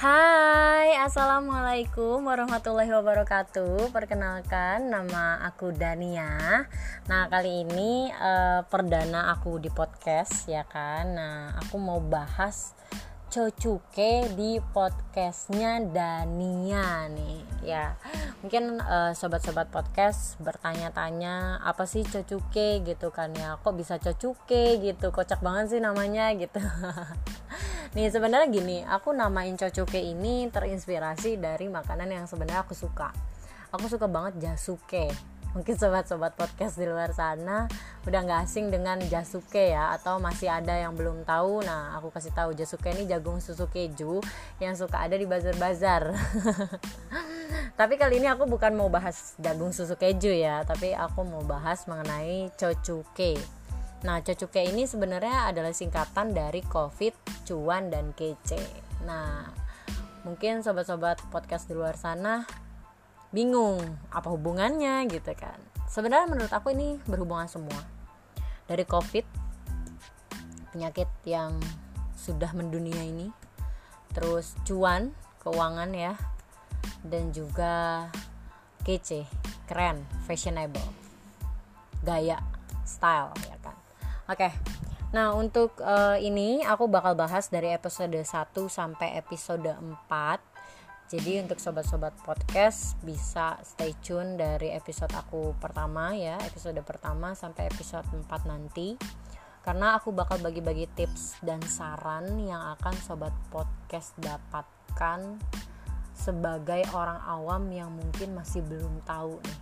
Hai, assalamualaikum warahmatullahi wabarakatuh. Perkenalkan, nama aku Dania. Nah, kali ini perdana aku di podcast, ya kan. Nah, aku mau bahas cocuke di podcastnya Dania nih, ya. Mungkin sobat-sobat podcast bertanya-tanya, apa sih cocuke gitu kan ya? Kok bisa cocuke gitu? Kocak banget sih namanya gitu. Nih, sebenarnya gini, aku namain cocuke ini terinspirasi dari makanan yang sebenarnya aku suka. Aku suka banget jasuke. Mungkin sobat-sobat podcast di luar sana udah gak asing dengan jasuke ya, atau masih ada yang belum tahu. Nah, aku kasih tahu, jasuke ini jagung susu keju yang suka ada di bazar-bazar. Tapi kali ini aku bukan mau bahas jagung susu keju ya, tapi aku mau bahas mengenai cocuke. Nah, cocuke ini sebenarnya adalah singkatan dari Covid, cuan, dan kece. Nah, mungkin sobat-sobat podcast di luar sana bingung apa hubungannya gitu kan. Sebenarnya menurut aku ini berhubungan semua. Dari Covid, penyakit yang sudah mendunia ini, terus cuan, keuangan ya, dan juga kece, keren, fashionable, gaya, style ya kan. Oke. Nah, untuk ini aku bakal bahas dari episode 1 sampai episode 4. Jadi untuk sobat-sobat podcast bisa stay tune dari episode aku pertama ya, episode pertama sampai episode 4 nanti. Karena aku bakal bagi-bagi tips dan saran yang akan sobat podcast dapatkan sebagai orang awam yang mungkin masih belum tahu nih.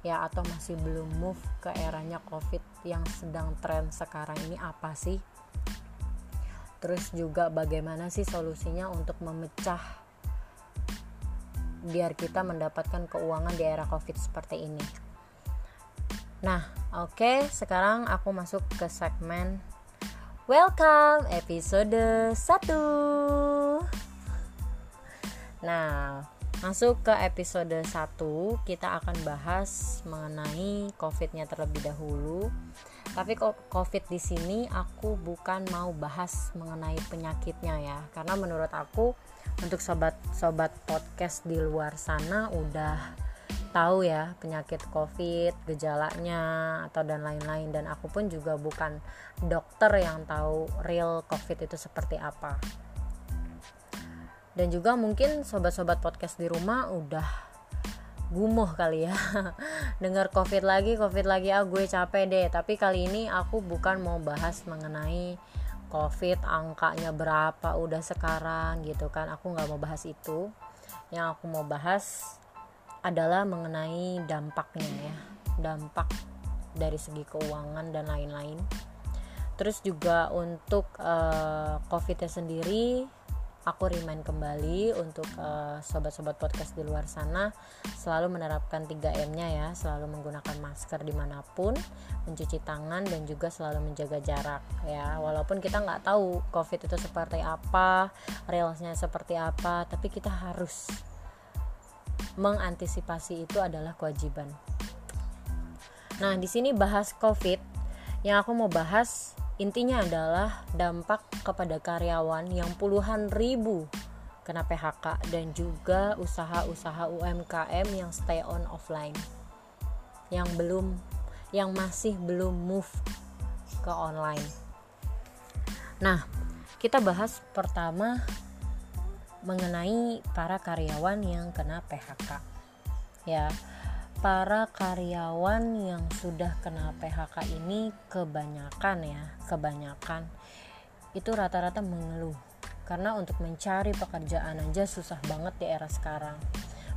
Ya, atau masih belum move ke eranya Covid yang sedang tren sekarang ini apa sih? Terus juga bagaimana sih solusinya untuk memecah biar kita mendapatkan keuangan di era Covid seperti ini. Nah, oke, sekarang aku masuk ke segmen Welcome episode 1. Nah, masuk ke episode 1, kita akan bahas mengenai Covid-nya terlebih dahulu. Tapi Covid di sini aku bukan mau bahas mengenai penyakitnya ya, karena menurut aku untuk sobat-sobat podcast di luar sana udah tahu ya penyakit Covid, gejalanya atau dan lain-lain, dan aku pun juga bukan dokter yang tahu real Covid itu seperti apa. Dan juga mungkin sobat-sobat podcast di rumah udah gumuh kali ya, dengar covid lagi, gue capek deh. Tapi kali ini aku bukan mau bahas mengenai Covid angkanya berapa udah sekarang gitu kan, aku gak mau bahas itu. Yang aku mau bahas adalah mengenai dampaknya ya, dampak dari segi keuangan dan lain-lain. Terus juga untuk Covidnya sendiri, aku remind kembali untuk sobat-sobat podcast di luar sana selalu menerapkan 3M-nya ya, selalu menggunakan masker dimanapun, mencuci tangan, dan juga selalu menjaga jarak ya. Walaupun kita nggak tahu Covid itu seperti apa, realnya seperti apa, tapi kita harus mengantisipasi, itu adalah kewajiban. Nah, di sini bahas Covid, yang aku mau bahas intinya adalah dampak kepada karyawan yang puluhan ribu kena PHK dan juga usaha-usaha UMKM yang stay on offline, yang masih belum move ke online. Nah, kita bahas pertama mengenai para karyawan yang kena PHK. Ya, para karyawan yang sudah kena PHK ini kebanyakan itu rata-rata mengeluh karena untuk mencari pekerjaan aja susah banget di era sekarang.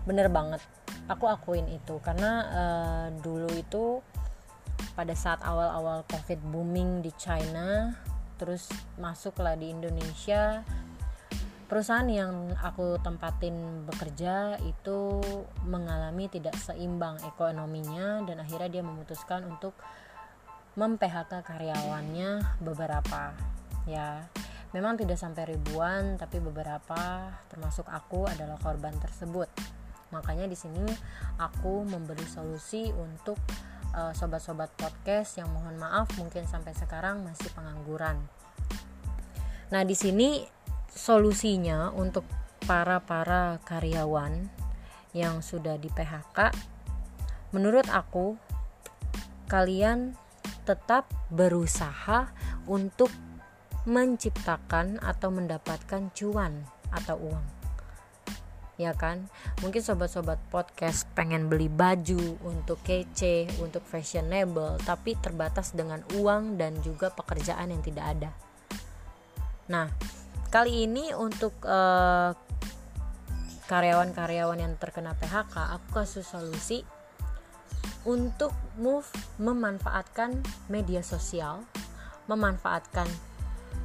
Bener banget, aku akuin itu karena dulu itu pada saat awal-awal Covid booming di China, terus masuklah di Indonesia. Perusahaan yang aku tempatin bekerja itu mengalami tidak seimbang ekonominya, dan akhirnya dia memutuskan untuk mem-PHK karyawannya beberapa ya. Memang tidak sampai ribuan, tapi beberapa, termasuk aku adalah korban tersebut. Makanya di sini aku memberi solusi untuk sobat-sobat podcast yang mohon maaf mungkin sampai sekarang masih pengangguran. Nah, di sini solusinya untuk para karyawan yang sudah di PHK, menurut aku kalian tetap berusaha untuk menciptakan atau mendapatkan cuan atau uang, ya kan? Mungkin sobat-sobat podcast pengen beli baju untuk kece, untuk fashionable, tapi terbatas dengan uang dan juga pekerjaan yang tidak ada. Nah, kali ini untuk karyawan-karyawan yang terkena PHK, aku kasih solusi untuk memanfaatkan media sosial, memanfaatkan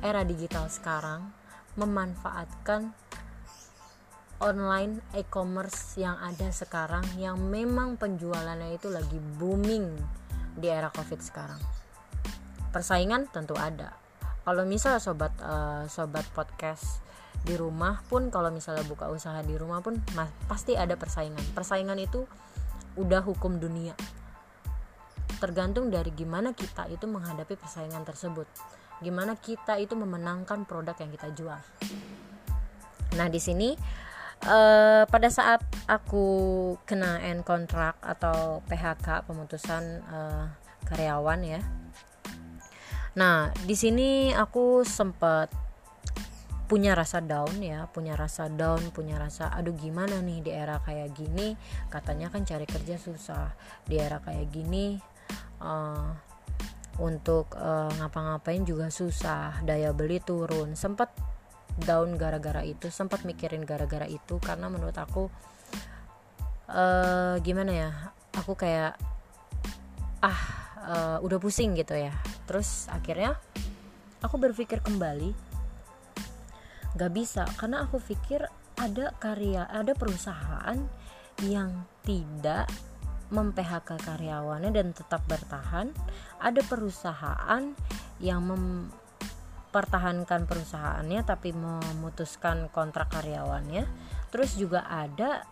era digital sekarang, memanfaatkan online e-commerce yang ada sekarang, yang memang penjualannya itu lagi booming di era COVID sekarang. Persaingan tentu ada. Kalau misalnya sobat podcast di rumah pun, kalau misalnya buka usaha di rumah pun pasti ada persaingan. Persaingan itu udah hukum dunia. Tergantung dari gimana kita itu menghadapi persaingan tersebut, gimana kita itu memenangkan produk yang kita jual. Nah, di sini pada saat aku kena end kontrak atau PHK, pemutusan karyawan ya. Nah, di sini aku sempat punya rasa down, aduh gimana nih di era kayak gini, katanya kan cari kerja susah di era kayak gini, untuk ngapa-ngapain juga susah, daya beli turun. Sempat down gara-gara itu, sempat mikirin gara-gara itu, karena menurut aku gimana ya, aku kayak udah pusing gitu ya. Terus akhirnya aku berpikir kembali, gak bisa, karena aku pikir ada perusahaan yang tidak mem-PHK karyawannya dan tetap bertahan, ada perusahaan yang mempertahankan perusahaannya tapi memutuskan kontrak karyawannya, terus juga ada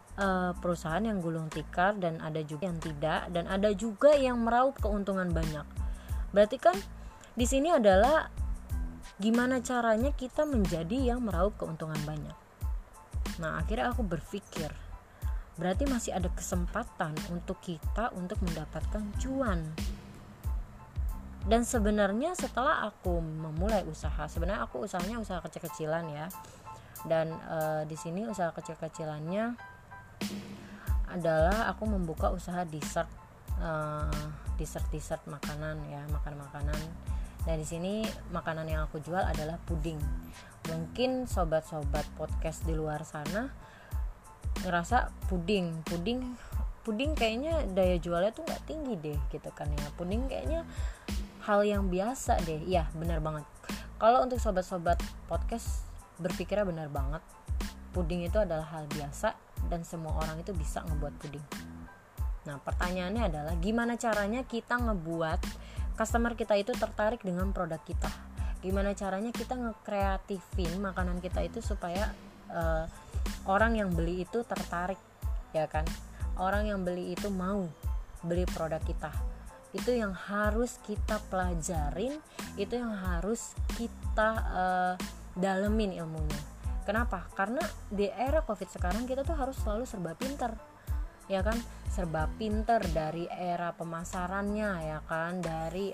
perusahaan yang gulung tikar dan ada juga yang tidak, dan ada juga yang meraup keuntungan banyak. Berarti kan di sini adalah gimana caranya kita menjadi yang meraup keuntungan banyak. Nah, akhirnya aku berpikir, berarti masih ada kesempatan untuk kita untuk mendapatkan cuan. Dan sebenarnya setelah aku memulai usaha, sebenarnya aku usahanya usaha kecil-kecilan ya. Dan di sini usaha kecil-kecilannya adalah aku membuka usaha dessert makanan ya, makan-makanan. Nah, di sini makanan yang aku jual adalah puding. Mungkin sobat-sobat podcast di luar sana ngerasa puding kayaknya daya jualnya tuh nggak tinggi deh gitu kan ya. Puding kayaknya hal yang biasa deh. Iya, benar banget. Kalau untuk sobat-sobat podcast berpikirnya benar banget. Puding itu adalah hal biasa dan semua orang itu bisa ngebuat puding. Nah, pertanyaannya adalah gimana caranya kita ngebuat customer kita itu tertarik dengan produk kita. Gimana caranya kita ngekreatifin makanan kita itu supaya orang yang beli itu tertarik, ya kan? Orang yang beli itu mau beli produk kita. Itu yang harus kita pelajarin, itu yang harus kita dalemin ilmunya. Kenapa? Karena di era COVID sekarang kita tuh harus selalu serba pintar, ya kan, serba pinter dari era pemasarannya, ya kan, dari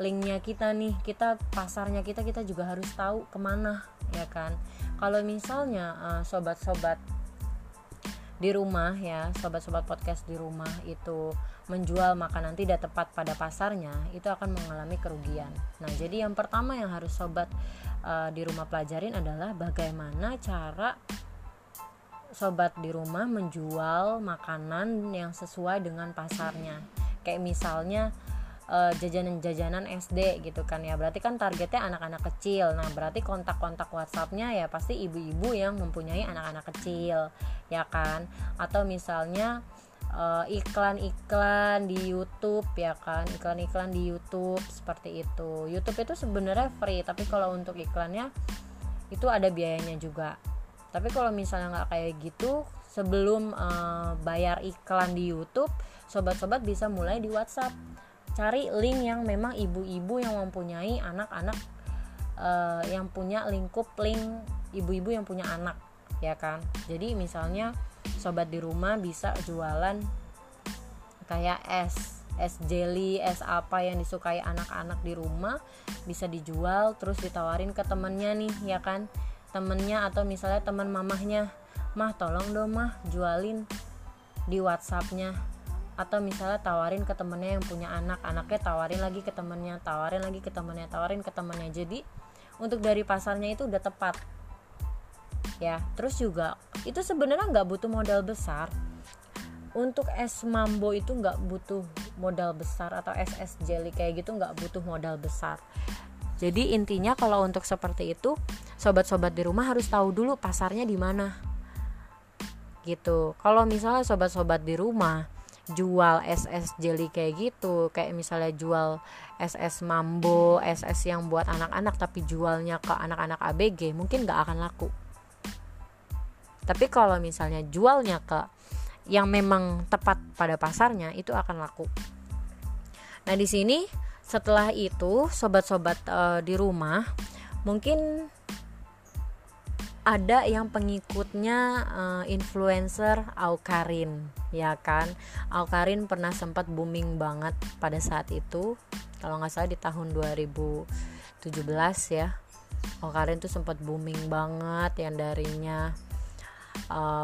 linknya kita nih, kita pasarnya kita juga harus tahu kemana, ya kan. Kalau misalnya sobat-sobat di rumah ya, sobat-sobat podcast di rumah itu menjual makanan tidak tepat pada pasarnya, itu akan mengalami kerugian. Nah, jadi yang pertama yang harus sobat di rumah pelajarin adalah bagaimana cara sobat di rumah menjual makanan yang sesuai dengan pasarnya. Kayak misalnya jajanan-jajanan SD gitu kan ya. Berarti kan targetnya anak-anak kecil. Nah, berarti kontak-kontak WhatsApp-nya ya pasti ibu-ibu yang mempunyai anak-anak kecil, ya kan? Atau misalnya iklan-iklan di YouTube, ya kan? Iklan-iklan di YouTube seperti itu. YouTube itu sebenarnya free, tapi kalau untuk iklannya itu ada biayanya juga. Tapi kalau misalnya nggak kayak gitu, sebelum bayar iklan di YouTube, sobat-sobat bisa mulai di WhatsApp. Cari link yang memang ibu-ibu yang mempunyai anak-anak yang punya lingkup link ibu-ibu yang punya anak, ya kan. Jadi misalnya sobat di rumah bisa jualan kayak es jelly, es apa yang disukai anak-anak di rumah, bisa dijual terus ditawarin ke temennya nih, ya kan, temennya atau misalnya teman mamahnya, mah tolong dong mah jualin di WhatsAppnya, atau misalnya tawarin ke temennya yang punya anak, anaknya tawarin lagi ke temennya, tawarin lagi ke temennya, tawarin ke temennya. Jadi untuk dari pasarnya itu udah tepat ya. Terus juga itu sebenarnya nggak butuh modal besar. Untuk es mambo itu nggak butuh modal besar, atau es jelly kayak gitu nggak butuh modal besar. Jadi intinya kalau untuk seperti itu, sobat-sobat di rumah harus tahu dulu pasarnya di mana, gitu. Kalau misalnya sobat-sobat di rumah jual es jelly kayak gitu, kayak misalnya jual es mambo, es yang buat anak-anak, tapi jualnya ke anak-anak ABG, mungkin nggak akan laku. Tapi kalau misalnya jualnya ke yang memang tepat pada pasarnya, itu akan laku. Nah di sini setelah itu sobat-sobat di rumah mungkin ada yang pengikutnya influencer Awkarin, ya kan. Awkarin pernah sempat booming banget pada saat itu, kalau nggak salah di tahun 2017 ya. Awkarin tuh sempat booming banget, yang darinya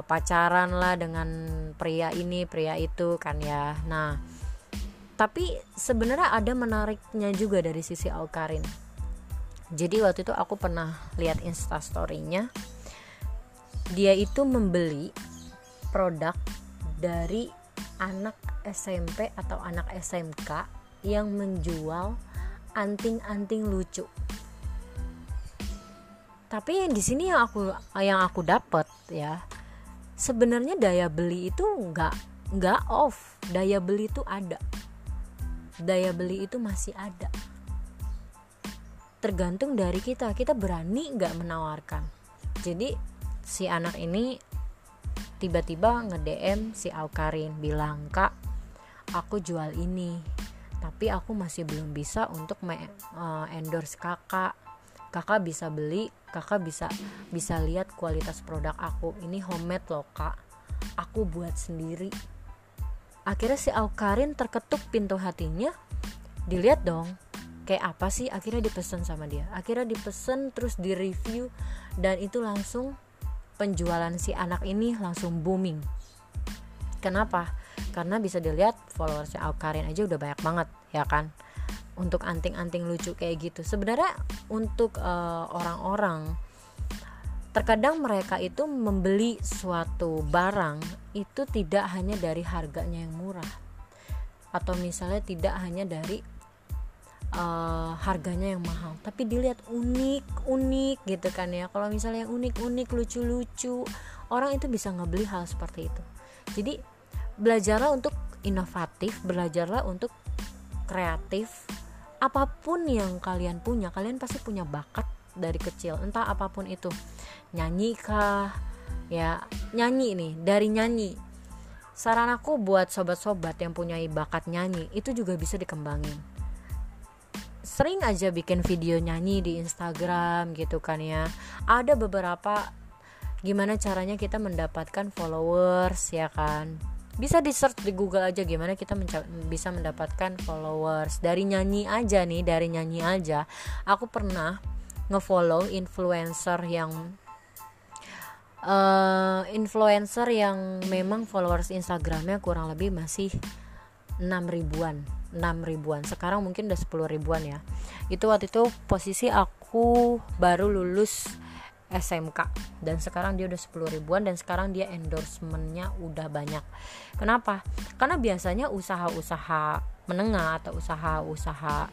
pacaran lah dengan pria ini pria itu kan ya. Nah tapi sebenarnya ada menariknya juga dari sisi Awkarin. Jadi waktu itu aku pernah lihat instastorynya, dia itu membeli produk dari anak SMP atau anak SMK yang menjual anting-anting lucu. Tapi yang di sini yang aku dapat ya, sebenarnya daya beli itu nggak off, daya beli itu ada, daya beli itu masih ada. Tergantung dari kita berani nggak menawarkan. Jadi si anak ini tiba-tiba nge-DM si Awkarin, bilang, kak aku jual ini tapi aku masih belum bisa untuk endorse kakak bisa beli, kakak bisa lihat kualitas produk aku ini, homemade loh kak, aku buat sendiri. Akhirnya si Awkarin terketuk pintu hatinya, dilihat dong kayak apa sih, akhirnya dipesan sama dia, terus direview, dan itu langsung penjualan si anak ini langsung booming. Kenapa? Karena bisa dilihat followersnya Awkarin aja udah banyak banget ya kan, untuk anting-anting lucu kayak gitu. Sebenarnya untuk orang-orang, terkadang mereka itu membeli suatu barang itu tidak hanya dari harganya yang murah, atau misalnya tidak hanya dari harganya yang mahal, tapi dilihat unik-unik gitu kan ya. Kalau misalnya yang unik-unik, lucu-lucu, orang itu bisa ngebeli hal seperti itu. Jadi belajarlah untuk inovatif, belajarlah untuk kreatif. Apapun yang kalian punya, kalian pasti punya bakat dari kecil, entah apapun itu, nyanyi kah ya, nyanyi nih, dari nyanyi saran aku buat sobat-sobat yang punya bakat nyanyi itu juga bisa dikembangin. Sering aja bikin video nyanyi di Instagram gitu kan ya. Ada beberapa gimana caranya kita mendapatkan followers ya kan, bisa di search di Google aja gimana kita bisa mendapatkan followers dari nyanyi aja nih, dari nyanyi aja. Aku pernah ngefollow influencer yang memang followers Instagramnya kurang lebih masih 6 ribuan. Sekarang mungkin udah 10 ribuan ya. Itu waktu itu posisi aku baru lulus SMK, dan sekarang dia udah 10 ribuan dan sekarang dia endorsementnya udah banyak. Kenapa? Karena biasanya usaha-usaha menengah atau usaha-usaha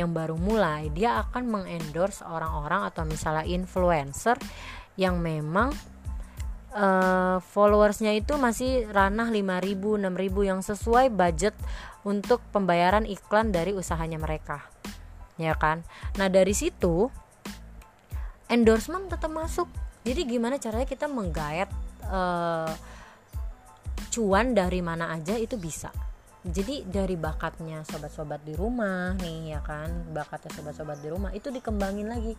yang baru mulai, dia akan mengendorse orang-orang atau misalnya influencer yang memang followersnya itu masih ranah 5.000, 6.000, yang sesuai budget untuk pembayaran iklan dari usahanya mereka, ya kan. Nah dari situ endorsement tetap masuk. Jadi gimana caranya kita menggaet cuan dari mana aja itu bisa. Jadi dari bakatnya sobat-sobat di rumah nih ya kan, bakatnya sobat-sobat di rumah itu dikembangin lagi.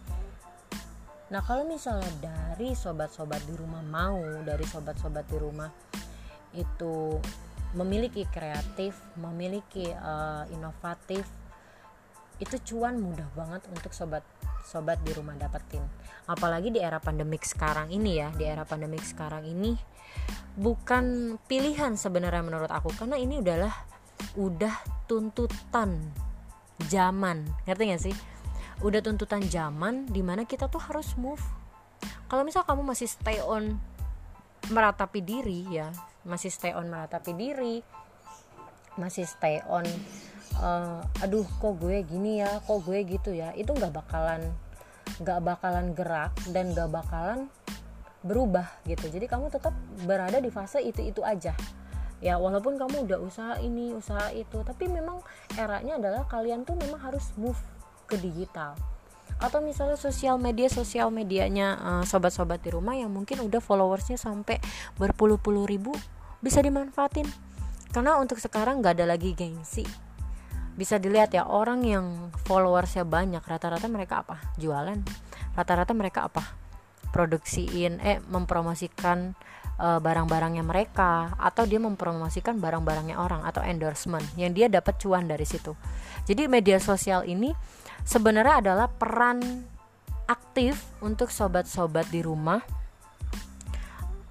Nah, kalau misalnya dari sobat-sobat di rumah itu memiliki kreatif, memiliki inovatif, itu cuan mudah banget untuk sobat di rumah dapetin. Apalagi di era pandemik sekarang ini ya, bukan pilihan sebenarnya menurut aku, karena ini udah tuntutan zaman, ngerti gak sih? Udah tuntutan zaman dimana kita tuh harus move. Kalau misal kamu masih stay on meratapi diri ya, masih stay on aduh kok gue gini ya, kok gue gitu ya, itu gak bakalan gerak dan gak bakalan berubah gitu. Jadi kamu tetap berada di fase itu aja ya, walaupun kamu udah usaha ini usaha itu, tapi memang eranya adalah kalian tuh memang harus move ke digital. Atau misalnya sosial medianya sobat-sobat di rumah yang mungkin udah followersnya sampai berpuluh-puluh ribu, bisa dimanfaatin, karena untuk sekarang gak ada lagi gengsi. Bisa dilihat ya, orang yang followersnya banyak, rata-rata mereka apa? Jualan. Rata-rata mereka apa? Mempromosikan barang-barangnya mereka, atau dia mempromosikan barang-barangnya orang, atau endorsement yang dia dapat cuan dari situ. Jadi media sosial ini sebenarnya adalah peran aktif untuk sobat-sobat di rumah,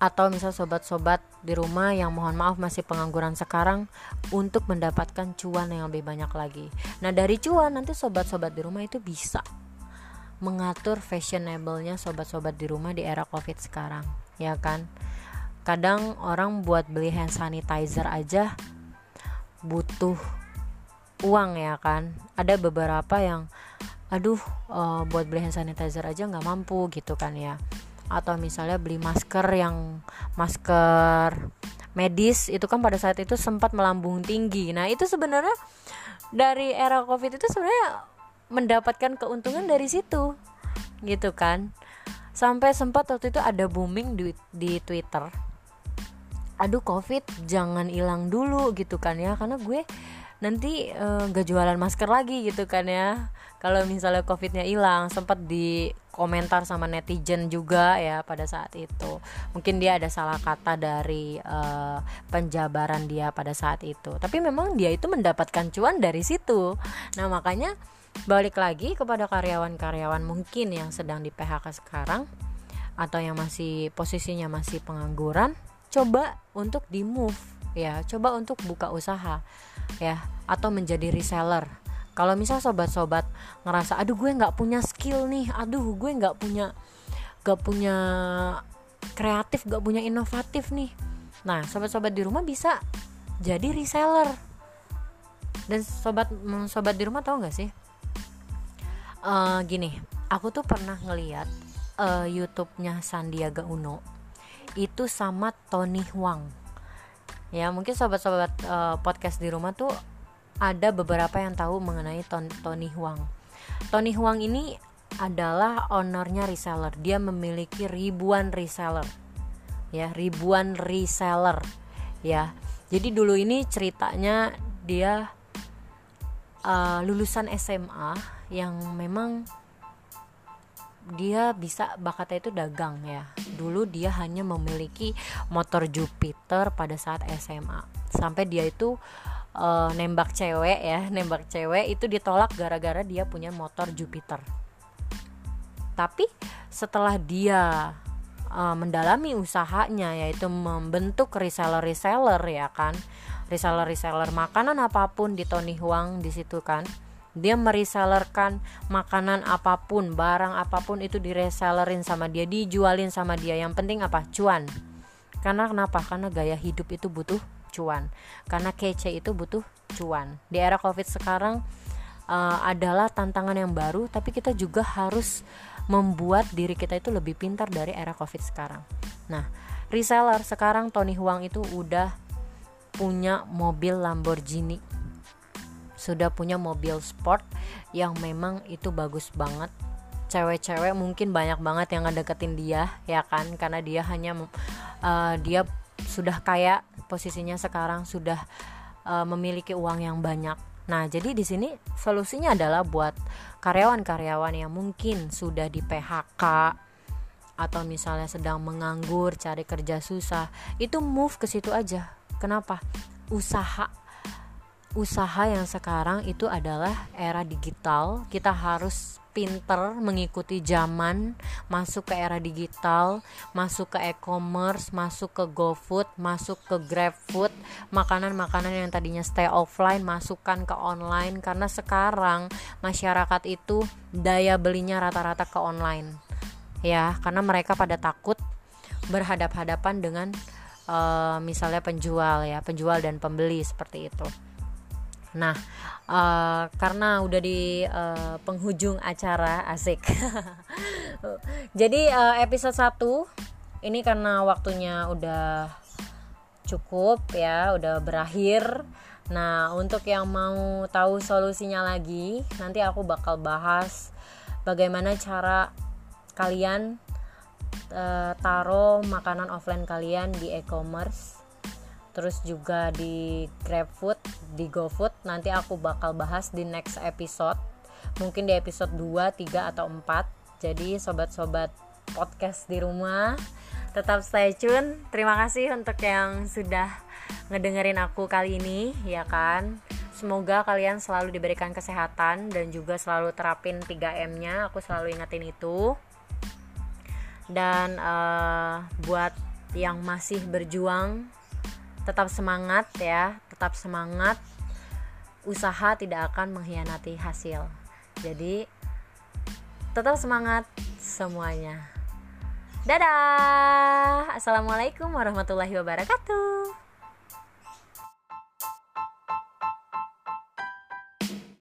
atau misal sobat-sobat di rumah yang mohon maaf masih pengangguran sekarang, untuk mendapatkan cuan yang lebih banyak lagi. Nah, dari cuan nanti sobat-sobat di rumah itu bisa mengatur fashionable-nya sobat-sobat di rumah di era Covid sekarang, ya kan? Kadang orang buat beli hand sanitizer aja butuh uang ya kan? Ada beberapa yang buat beli hand sanitizer aja nggak mampu gitu kan ya? Atau misalnya beli masker medis, itu kan pada saat itu sempat melambung tinggi. Nah, itu sebenarnya dari era Covid itu sebenarnya mendapatkan keuntungan dari situ gitu kan. Sampai sempat waktu itu ada booming di Twitter, aduh Covid jangan hilang dulu gitu kan ya, karena gue nanti gak jualan masker lagi gitu kan ya kalau misalnya Covidnya hilang. Sempat di komentar sama netizen juga ya pada saat itu. Mungkin dia ada salah kata dari penjabaran dia pada saat itu, tapi memang dia itu mendapatkan cuan dari situ. Nah, makanya balik lagi kepada karyawan-karyawan mungkin yang sedang di PHK sekarang, atau yang masih posisinya masih pengangguran, coba untuk di move ya, coba untuk buka usaha ya, atau menjadi reseller. Kalau misal sobat-sobat ngerasa aduh gue nggak punya skill nih, aduh gue nggak punya kreatif, nggak punya inovatif nih. Nah, sobat-sobat di rumah bisa jadi reseller. Dan sobat di rumah tahu nggak sih? Gini, aku tuh pernah ngeliat YouTube-nya Sandiaga Uno itu sama Tony Huang. Ya mungkin sobat-sobat podcast di rumah tuh ada beberapa yang tahu mengenai Tony Huang. Tony Huang ini adalah ownernya reseller. Dia memiliki ribuan reseller. Ya, jadi dulu ini ceritanya dia lulusan SMA yang memang dia bisa, bakatnya itu dagang ya. Dulu dia hanya memiliki motor Jupiter pada saat SMA. Sampai dia itu nembak cewek itu ditolak gara-gara dia punya motor Jupiter. Tapi setelah dia mendalami usahanya, yaitu membentuk reseller ya kan, reseller makanan apapun di Tony Huang di situ kan, dia meresellerkan makanan apapun, barang apapun itu diresellerin sama dia, dijualin sama dia. Yang penting apa? Cuan. Karena kenapa? Karena gaya hidup itu butuh cuan, karena kece itu butuh cuan. Di era Covid sekarang adalah tantangan yang baru, tapi kita juga harus membuat diri kita itu lebih pintar dari era Covid sekarang. Nah, reseller sekarang Tony Huang itu udah punya mobil Lamborghini, sudah punya mobil sport yang memang itu bagus banget. Cewek-cewek mungkin banyak banget yang ngedeketin dia ya kan, karena dia hanya dia sudah kaya, posisinya sekarang sudah memiliki uang yang banyak. Nah, jadi di sini solusinya adalah buat karyawan-karyawan yang mungkin sudah di PHK atau misalnya sedang menganggur, cari kerja susah, itu move ke situ aja. Kenapa? Usaha yang sekarang itu adalah era digital. Kita harus pinter mengikuti zaman, masuk ke era digital, masuk ke e-commerce, masuk ke GoFood, masuk ke GrabFood, makanan-makanan yang tadinya stay offline masukkan ke online, karena sekarang masyarakat itu daya belinya rata-rata ke online, ya, karena mereka pada takut berhadap-hadapan dengan misalnya penjual dan pembeli seperti itu. Nah, karena udah di penghujung acara, asik. Jadi episode 1 ini karena waktunya udah cukup ya, udah berakhir. Nah, untuk yang mau tahu solusinya lagi, nanti aku bakal bahas bagaimana cara kalian taruh makanan offline kalian di e-commerce, terus juga di GrabFood, di GoFood. Nanti aku bakal bahas di next episode, mungkin di episode 2, 3, atau 4. Jadi sobat-sobat podcast di rumah, tetap stay tune. Terima kasih untuk yang sudah ngedengerin aku kali ini, ya kan. Semoga kalian selalu diberikan kesehatan dan juga selalu terapin 3M-nya. Aku selalu ingetin itu. Dan buat yang masih berjuang, tetap semangat ya, tetap semangat. Usaha tidak akan mengkhianati hasil. Jadi tetap semangat semuanya. Dadah. Assalamualaikum warahmatullahi wabarakatuh.